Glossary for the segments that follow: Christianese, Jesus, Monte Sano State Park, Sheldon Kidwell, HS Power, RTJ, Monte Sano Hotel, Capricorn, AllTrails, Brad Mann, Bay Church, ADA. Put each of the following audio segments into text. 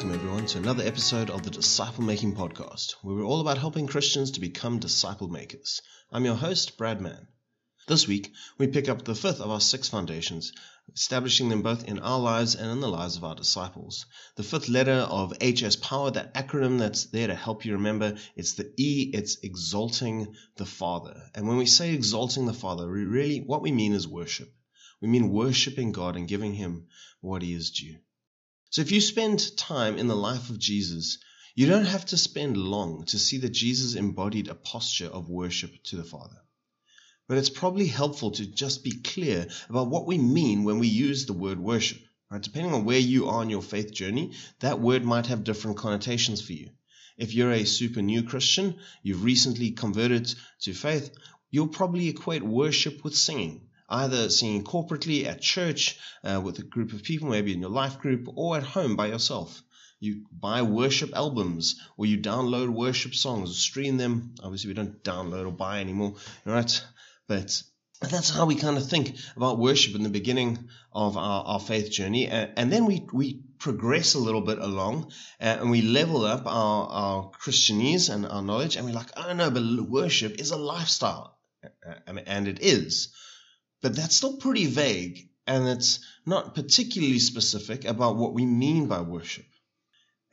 welcome everyone to another episode of the Disciple Making Podcast, where we're all about helping Christians to become disciple makers. I'm your host, Brad Mann. This week, we pick up the fifth of our six foundations, establishing them both in our lives and in the lives of our disciples. The fifth letter of HS Power, that acronym that's there to help you remember, it's the E, it's exalting the Father. And when we say exalting the Father, we really, what we mean is worship. We mean worshiping God and giving Him what He is due. So if you spend time in the life of Jesus, you don't have to spend long to see that Jesus embodied a posture of worship to the Father. But it's probably helpful to just be clear about what we mean when we use the word worship. Right? Depending on where you are in your faith journey, that word might have different connotations for you. If you're a super new Christian, you've recently converted to faith, you'll probably equate worship with singing. Either singing corporately at church with a group of people, maybe in your life group, or at home by yourself. You buy worship albums, or you download worship songs, stream them. Obviously, we don't download or buy anymore, right? But that's how we kind of think about worship in the beginning of our faith journey. And then we progress a little bit along, and we level up our Christianese and our knowledge, and we're like, oh no, but worship is a lifestyle. And it is. But that's still pretty vague, and it's not particularly specific about what we mean by worship.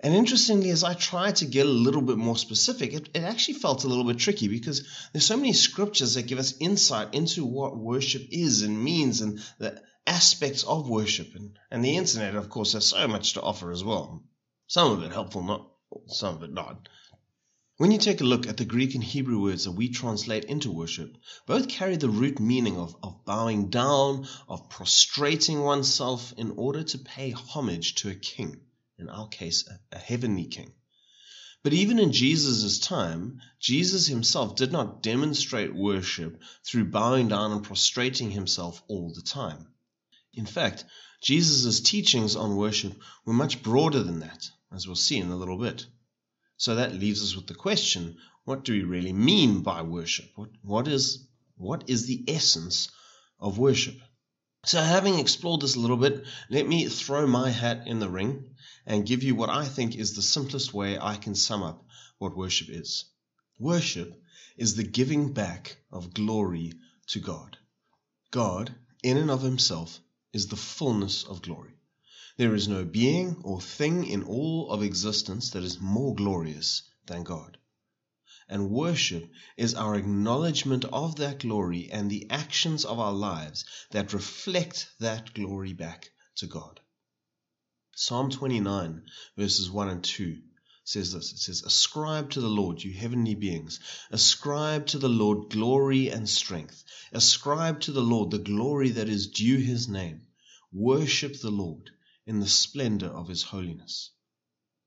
And interestingly, as I tried to get a little bit more specific, it actually felt a little bit tricky because there's so many scriptures that give us insight into what worship is and means and the aspects of worship. And the internet, of course, has so much to offer as well. Some of it helpful, not some of it not. When you take a look at the Greek and Hebrew words that we translate into worship, both carry the root meaning of bowing down, of prostrating oneself in order to pay homage to a king, in our case, a heavenly king. But even in Jesus' time, Jesus himself did not demonstrate worship through bowing down and prostrating himself all the time. In fact, Jesus' teachings on worship were much broader than that, as we'll see in a little bit. So that leaves us with the question, what do we really mean by worship? What is the essence of worship? So having explored this a little bit, let me throw my hat in the ring and give you what I think is the simplest way I can sum up what worship is. Worship is the giving back of glory to God. God, in and of himself, is the fullness of glory. There is no being or thing in all of existence that is more glorious than God. And worship is our acknowledgement of that glory and the actions of our lives that reflect that glory back to God. Psalm 29, verses 1 and 2 says this. It says, "Ascribe to the Lord, you heavenly beings. Ascribe to the Lord glory and strength. Ascribe to the Lord the glory that is due his name. Worship the Lord in the splendor of his holiness."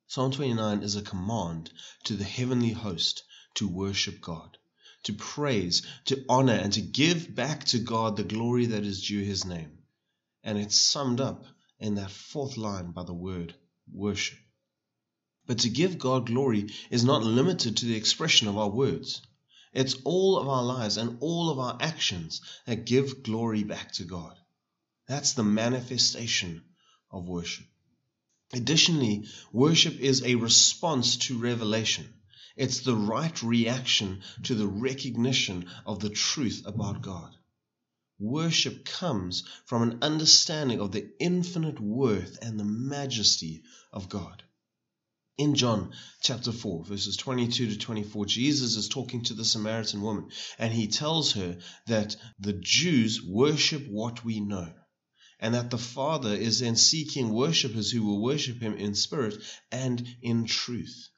Psalm 29 is a command to the heavenly host to worship God, to praise, to honor, and to give back to God the glory that is due his name. And it's summed up in that fourth line by the word worship. But to give God glory is not limited to the expression of our words. It's all of our lives and all of our actions that give glory back to God. That's the manifestation of worship. Additionally, worship is a response to revelation. It's the right reaction to the recognition of the truth about God. Worship comes from an understanding of the infinite worth and the majesty of God. In John chapter 4, verses 22 to 24, Jesus is talking to the Samaritan woman, and he tells her that the Jews worship what we know, and that the Father is then seeking worshippers who will worship him in spirit and in truth.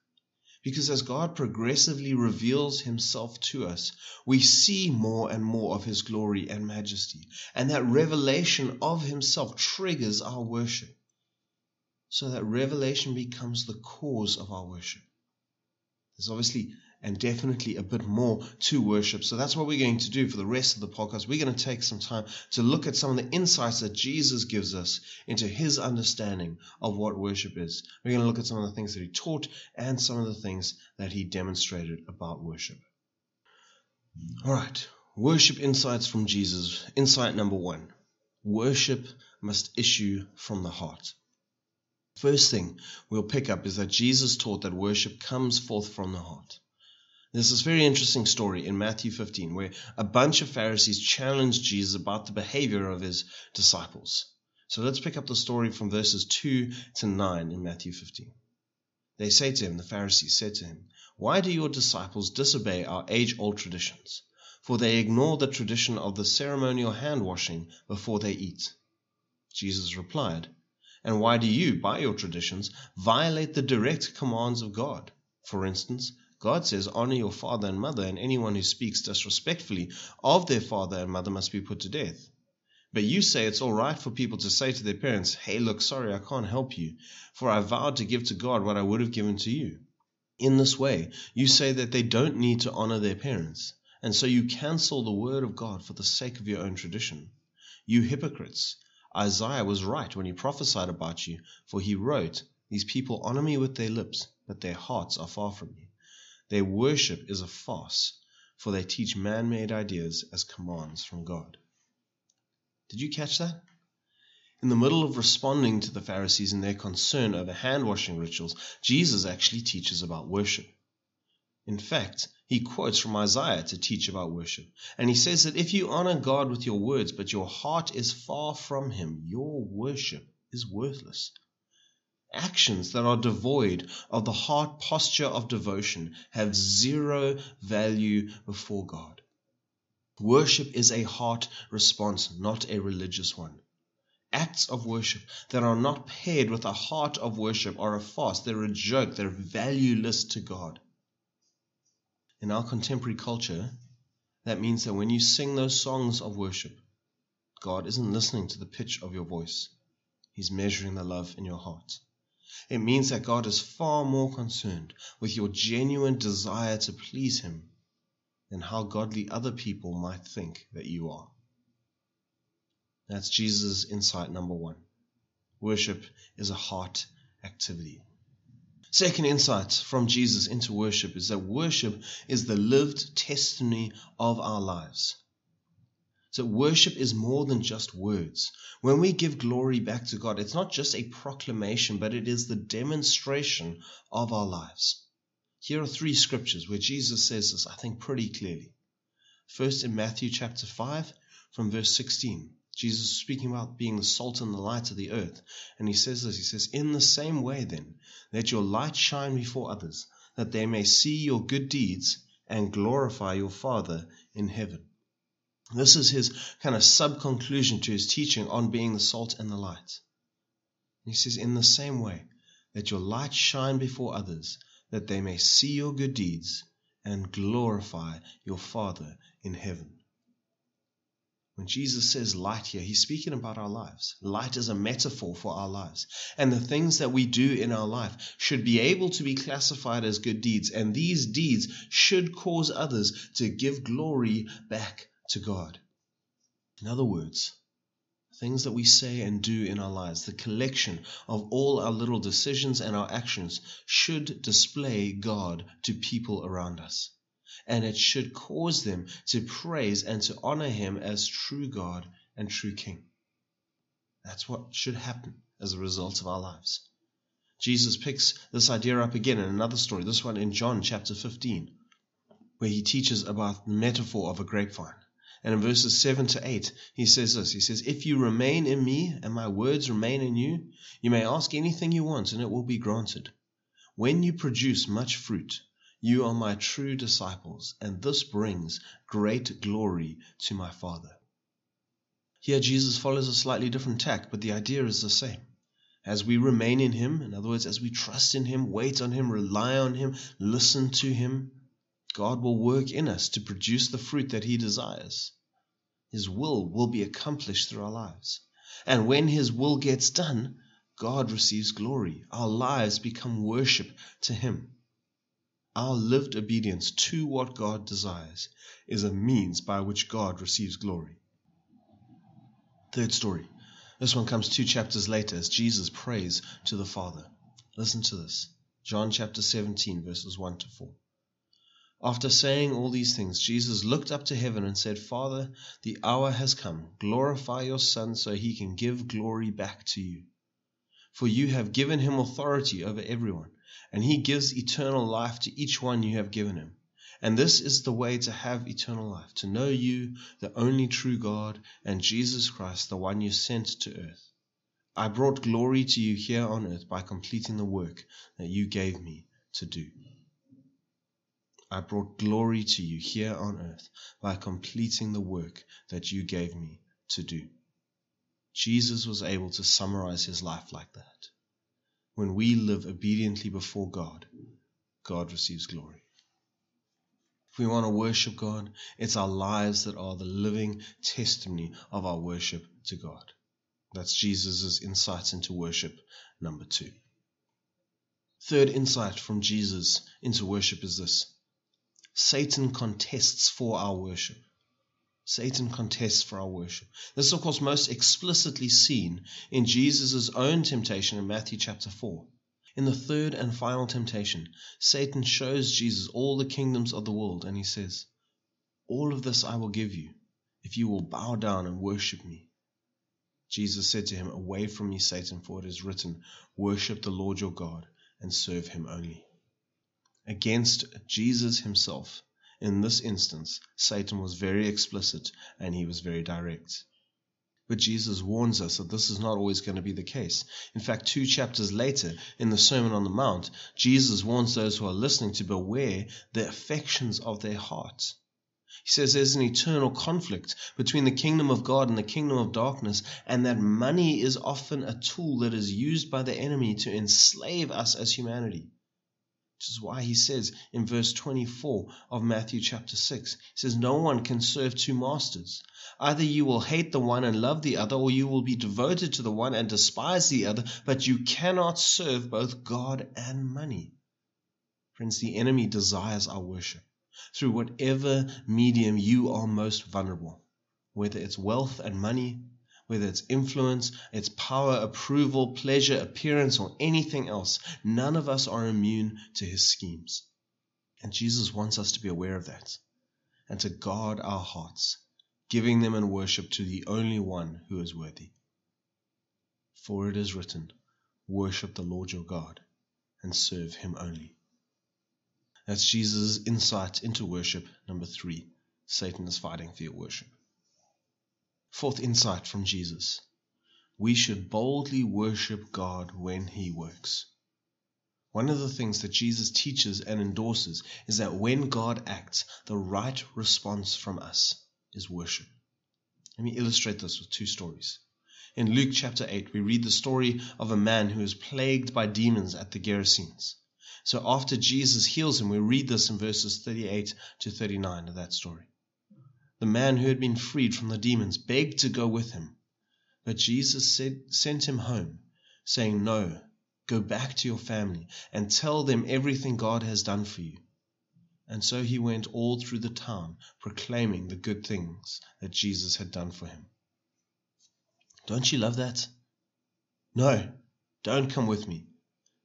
Because as God progressively reveals himself to us, we see more and more of his glory and majesty, and that revelation of himself triggers our worship. So that revelation becomes the cause of our worship. There's obviously and definitely a bit more to worship. So that's what we're going to do for the rest of the podcast. We're going to take some time to look at some of the insights that Jesus gives us into his understanding of what worship is. We're going to look at some of the things that he taught and some of the things that he demonstrated about worship. All right, worship insights from Jesus. Insight number 1, worship must issue from the heart. First thing we'll pick up is that Jesus taught that worship comes forth from the heart. There's this very interesting story in Matthew 15 where a bunch of Pharisees challenged Jesus about the behavior of his disciples. So let's pick up the story from verses 2 to 9 in Matthew 15. They say to him, the Pharisees said to him, "Why do your disciples disobey our age-old traditions? For they ignore the tradition of the ceremonial hand-washing before they eat." Jesus replied, "And why do you, by your traditions, violate the direct commands of God? For instance, God says, 'Honor your father and mother,' and anyone who speaks disrespectfully of their father and mother must be put to death. But you say it's all right for people to say to their parents, 'Hey, look, sorry, I can't help you, for I vowed to give to God what I would have given to you.' In this way, you say that they don't need to honor their parents, and so you cancel the word of God for the sake of your own tradition. You hypocrites! Isaiah was right when he prophesied about you, for he wrote, 'These people honor me with their lips, but their hearts are far from me. Their worship is a farce, for they teach man-made ideas as commands from God.'" Did you catch that? In the middle of responding to the Pharisees and their concern over hand-washing rituals, Jesus actually teaches about worship. In fact, he quotes from Isaiah to teach about worship. And he says that if you honor God with your words, but your heart is far from him, your worship is worthless. Actions that are devoid of the heart posture of devotion have zero value before God. Worship is a heart response, not a religious one. Acts of worship that are not paired with a heart of worship are a farce. They're a joke. They're valueless to God. In our contemporary culture, that means that when you sing those songs of worship, God isn't listening to the pitch of your voice. He's measuring the love in your heart. It means that God is far more concerned with your genuine desire to please him than how godly other people might think that you are. That's Jesus' insight number one. Worship is a heart activity. Second insight from Jesus into worship is that worship is the lived testimony of our lives. So worship is more than just words. When we give glory back to God, it's not just a proclamation, but it is the demonstration of our lives. Here are three scriptures where Jesus says this, I think, pretty clearly. First, in Matthew chapter 5, from verse 16. Jesus is speaking about being the salt and the light of the earth. And he says this, he says, "In the same way then, let your light shine before others, that they may see your good deeds and glorify your Father in heaven." This is his kind of sub-conclusion to his teaching on being the salt and the light. And he says, "In the same way, let your light shine before others, that they may see your good deeds and glorify your Father in heaven." When Jesus says light here, he's speaking about our lives. Light is a metaphor for our lives. And the things that we do in our life should be able to be classified as good deeds. And these deeds should cause others to give glory back to God. In other words, things that we say and do in our lives, the collection of all our little decisions and our actions, should display God to people around us. And it should cause them to praise and to honor him as true God and true King. That's what should happen as a result of our lives. Jesus picks this idea up again in another story, this one in John chapter 15, where he teaches about the metaphor of a grapevine. And in verses 7 to 8, he says this, he says, "If you remain in me and my words remain in you, you may ask anything you want and it will be granted. When you produce much fruit, you are my true disciples, and this brings great glory to my Father." Here Jesus follows a slightly different tack, but the idea is the same. As we remain in him, in other words, as we trust in him, wait on him, rely on him, listen to him, God will work in us to produce the fruit that he desires. His will be accomplished through our lives. And when his will gets done, God receives glory. Our lives become worship to him. Our lived obedience to what God desires is a means by which God receives glory. Third story. This one comes 2 chapters later as Jesus prays to the Father. Listen to this. John chapter 17, verses 1 to 4. After saying all these things, Jesus looked up to heaven and said, "Father, the hour has come. Glorify your Son so he can give glory back to you. for you have given him authority over everyone, and he gives eternal life to each one you have given him. And this is the way to have eternal life, to know you, the only true God, and Jesus Christ, the one you sent to earth. I brought glory to you here on earth by completing the work that you gave me to do. I brought glory to you here on earth by completing the work that you gave me to do. Jesus was able to summarize his life like that. When we live obediently before God, God receives glory. If we want to worship God, it's our lives that are the living testimony of our worship to God. That's Jesus' insights into worship, number 2. Third insight from Jesus into worship is this. Satan contests for our worship. Satan contests for our worship. This is, of course, most explicitly seen in Jesus' own temptation in Matthew chapter 4. In the third and final temptation, Satan shows Jesus all the kingdoms of the world, and he says, "All of this I will give you, if you will bow down and worship me." Jesus said to him, "Away from me, Satan, for it is written, worship the Lord your God and serve him only." Against Jesus himself, in this instance, Satan was very explicit and he was very direct. But Jesus warns us that this is not always going to be the case. In fact, 2 chapters later, in the Sermon on the Mount, Jesus warns those who are listening to beware the affections of their hearts. He says there's an eternal conflict between the kingdom of God and the kingdom of darkness, and that money is often a tool that is used by the enemy to enslave us as humanity. Which is why he says in verse 24 of Matthew chapter 6, he says, "No one can serve 2 masters. Either you will hate the one and love the other, or you will be devoted to the one and despise the other, but you cannot serve both God and money." Friends, the enemy desires our worship through whatever medium you are most vulnerable, whether it's wealth and money, whether it's influence, it's power, approval, pleasure, appearance, or anything else. None of us are immune to his schemes. And Jesus wants us to be aware of that and to guard our hearts, giving them in worship to the only one who is worthy. For it is written, worship the Lord your God and serve him only. That's Jesus' insight into worship. Number 3, Satan is fighting for your worship. Fourth insight from Jesus. We should boldly worship God when he works. One of the things that Jesus teaches and endorses is that when God acts, the right response from us is worship. Let me illustrate this with 2 stories. In Luke chapter 8, we read the story of a man who is plagued by demons at the Gerasenes. So after Jesus heals him, we read this in verses 38 to 39 of that story. The man who had been freed from the demons begged to go with him, but Jesus sent him home, saying, "No, go back to your family and tell them everything God has done for you." And so he went all through the town, proclaiming the good things that Jesus had done for him. Don't you love that? "No, don't come with me."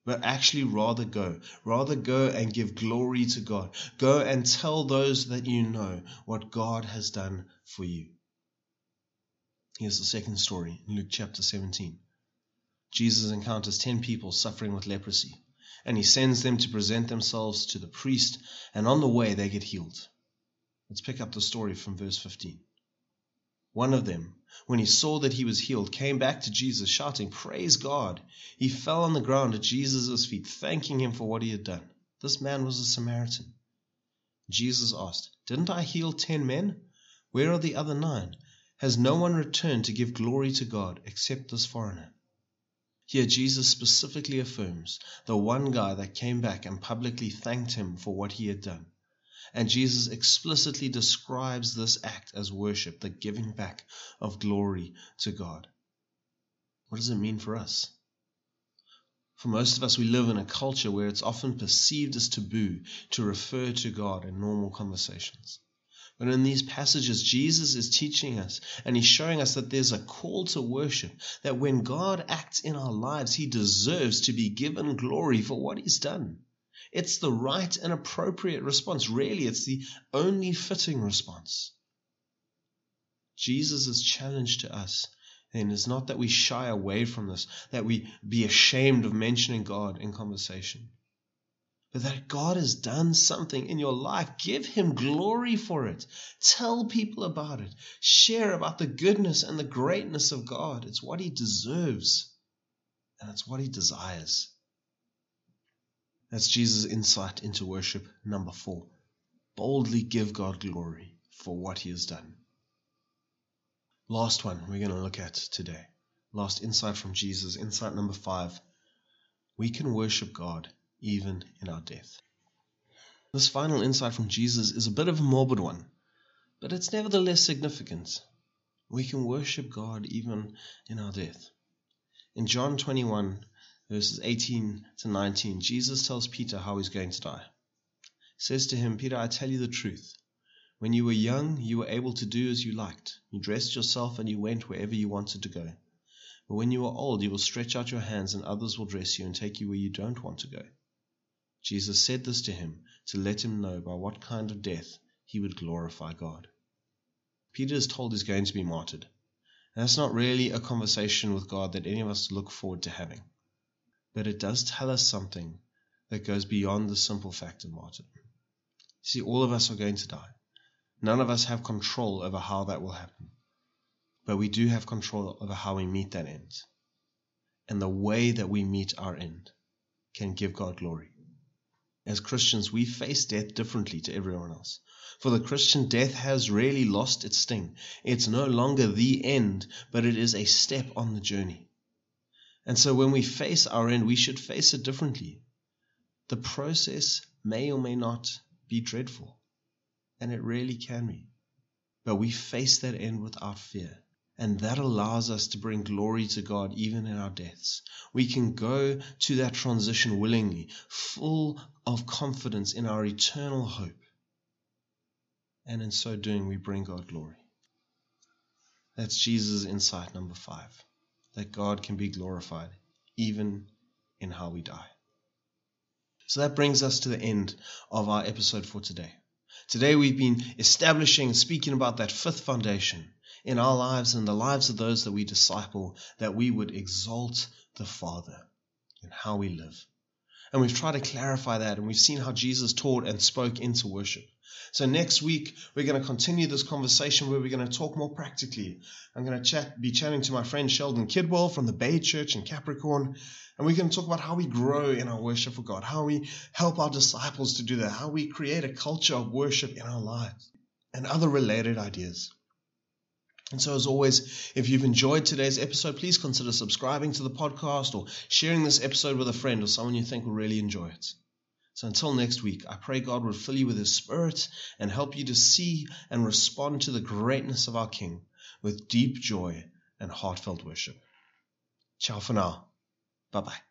But actually rather go and give glory to God. Go and tell those that you know what God has done for you. Here's the second story in Luke chapter 17. Jesus encounters 10 people suffering with leprosy, and he sends them to present themselves to the priest, and on the way they get healed. Let's pick up the story from verse 15. One of them, when he saw that he was healed, came back to Jesus shouting, "Praise God!" He fell on the ground at Jesus' feet, thanking him for what he had done. This man was a Samaritan. Jesus asked, "Didn't I heal 10 men? Where are the other 9? Has no one returned to give glory to God except this foreigner?" Here Jesus specifically affirms the one guy that came back and publicly thanked him for what he had done. And Jesus explicitly describes this act as worship, the giving back of glory to God. What does it mean for us? For most of us, we live in a culture where it's often perceived as taboo to refer to God in normal conversations. But in these passages, Jesus is teaching us, and he's showing us that there's a call to worship, that when God acts in our lives, he deserves to be given glory for what he's done. It's the right and appropriate response. Really, it's the only fitting response. Jesus' challenge to us then it's not that we shy away from this, that we be ashamed of mentioning God in conversation, but that God has done something in your life. Give Him glory for it. Tell people about it. Share about the goodness and the greatness of God. It's what He deserves, and it's what He desires. That's Jesus' insight into worship number 4. Boldly give God glory for what He has done. Last one we're going to look at today. Last insight from Jesus, insight number 5. We can worship God even in our death. This final insight from Jesus is a bit of a morbid one, but it's nevertheless significant. We can worship God even in our death. In John 21, verses 18 to 19, Jesus tells Peter how he's going to die. He says to him, "Peter, I tell you the truth. When you were young, you were able to do as you liked. You dressed yourself and you went wherever you wanted to go. But when you are old, you will stretch out your hands and others will dress you and take you where you don't want to go." Jesus said this to him to let him know by what kind of death he would glorify God. Peter is told he's going to be martyred. And that's not really a conversation with God that any of us look forward to having. But it does tell us something that goes beyond the simple fact of martyrdom. See, all of us are going to die. None of us have control over how that will happen. But we do have control over how we meet that end. And the way that we meet our end can give God glory. As Christians, we face death differently to everyone else. For the Christian, death has really lost its sting. It's no longer the end, but it is a step on the journey. And so when we face our end, we should face it differently. The process may or may not be dreadful, and it really can be. But we face that end without fear, and that allows us to bring glory to God even in our deaths. We can go to that transition willingly, full of confidence in our eternal hope. And in so doing, we bring God glory. That's Jesus' insight number 5, that God can be glorified even in how we die. So that brings us to the end of our episode for today. Today we've been establishing and speaking about that fifth foundation in our lives and the lives of those that we disciple, that we would exalt the Father in how we live. And we've tried to clarify that, and we've seen how Jesus taught and spoke into worship. So next week we're going to continue this conversation where we're going to talk more practically. I'm going to be chatting to my friend Sheldon Kidwell from the Bay Church in Capricorn. And we're going to talk about how we grow in our worship for God, how we help our disciples to do that, how we create a culture of worship in our lives, and other related ideas. And so as always, if you've enjoyed today's episode, please consider subscribing to the podcast or sharing this episode with a friend or someone you think will really enjoy it. So until next week, I pray God will fill you with His Spirit and help you to see and respond to the greatness of our King with deep joy and heartfelt worship. Ciao for now. Bye-bye.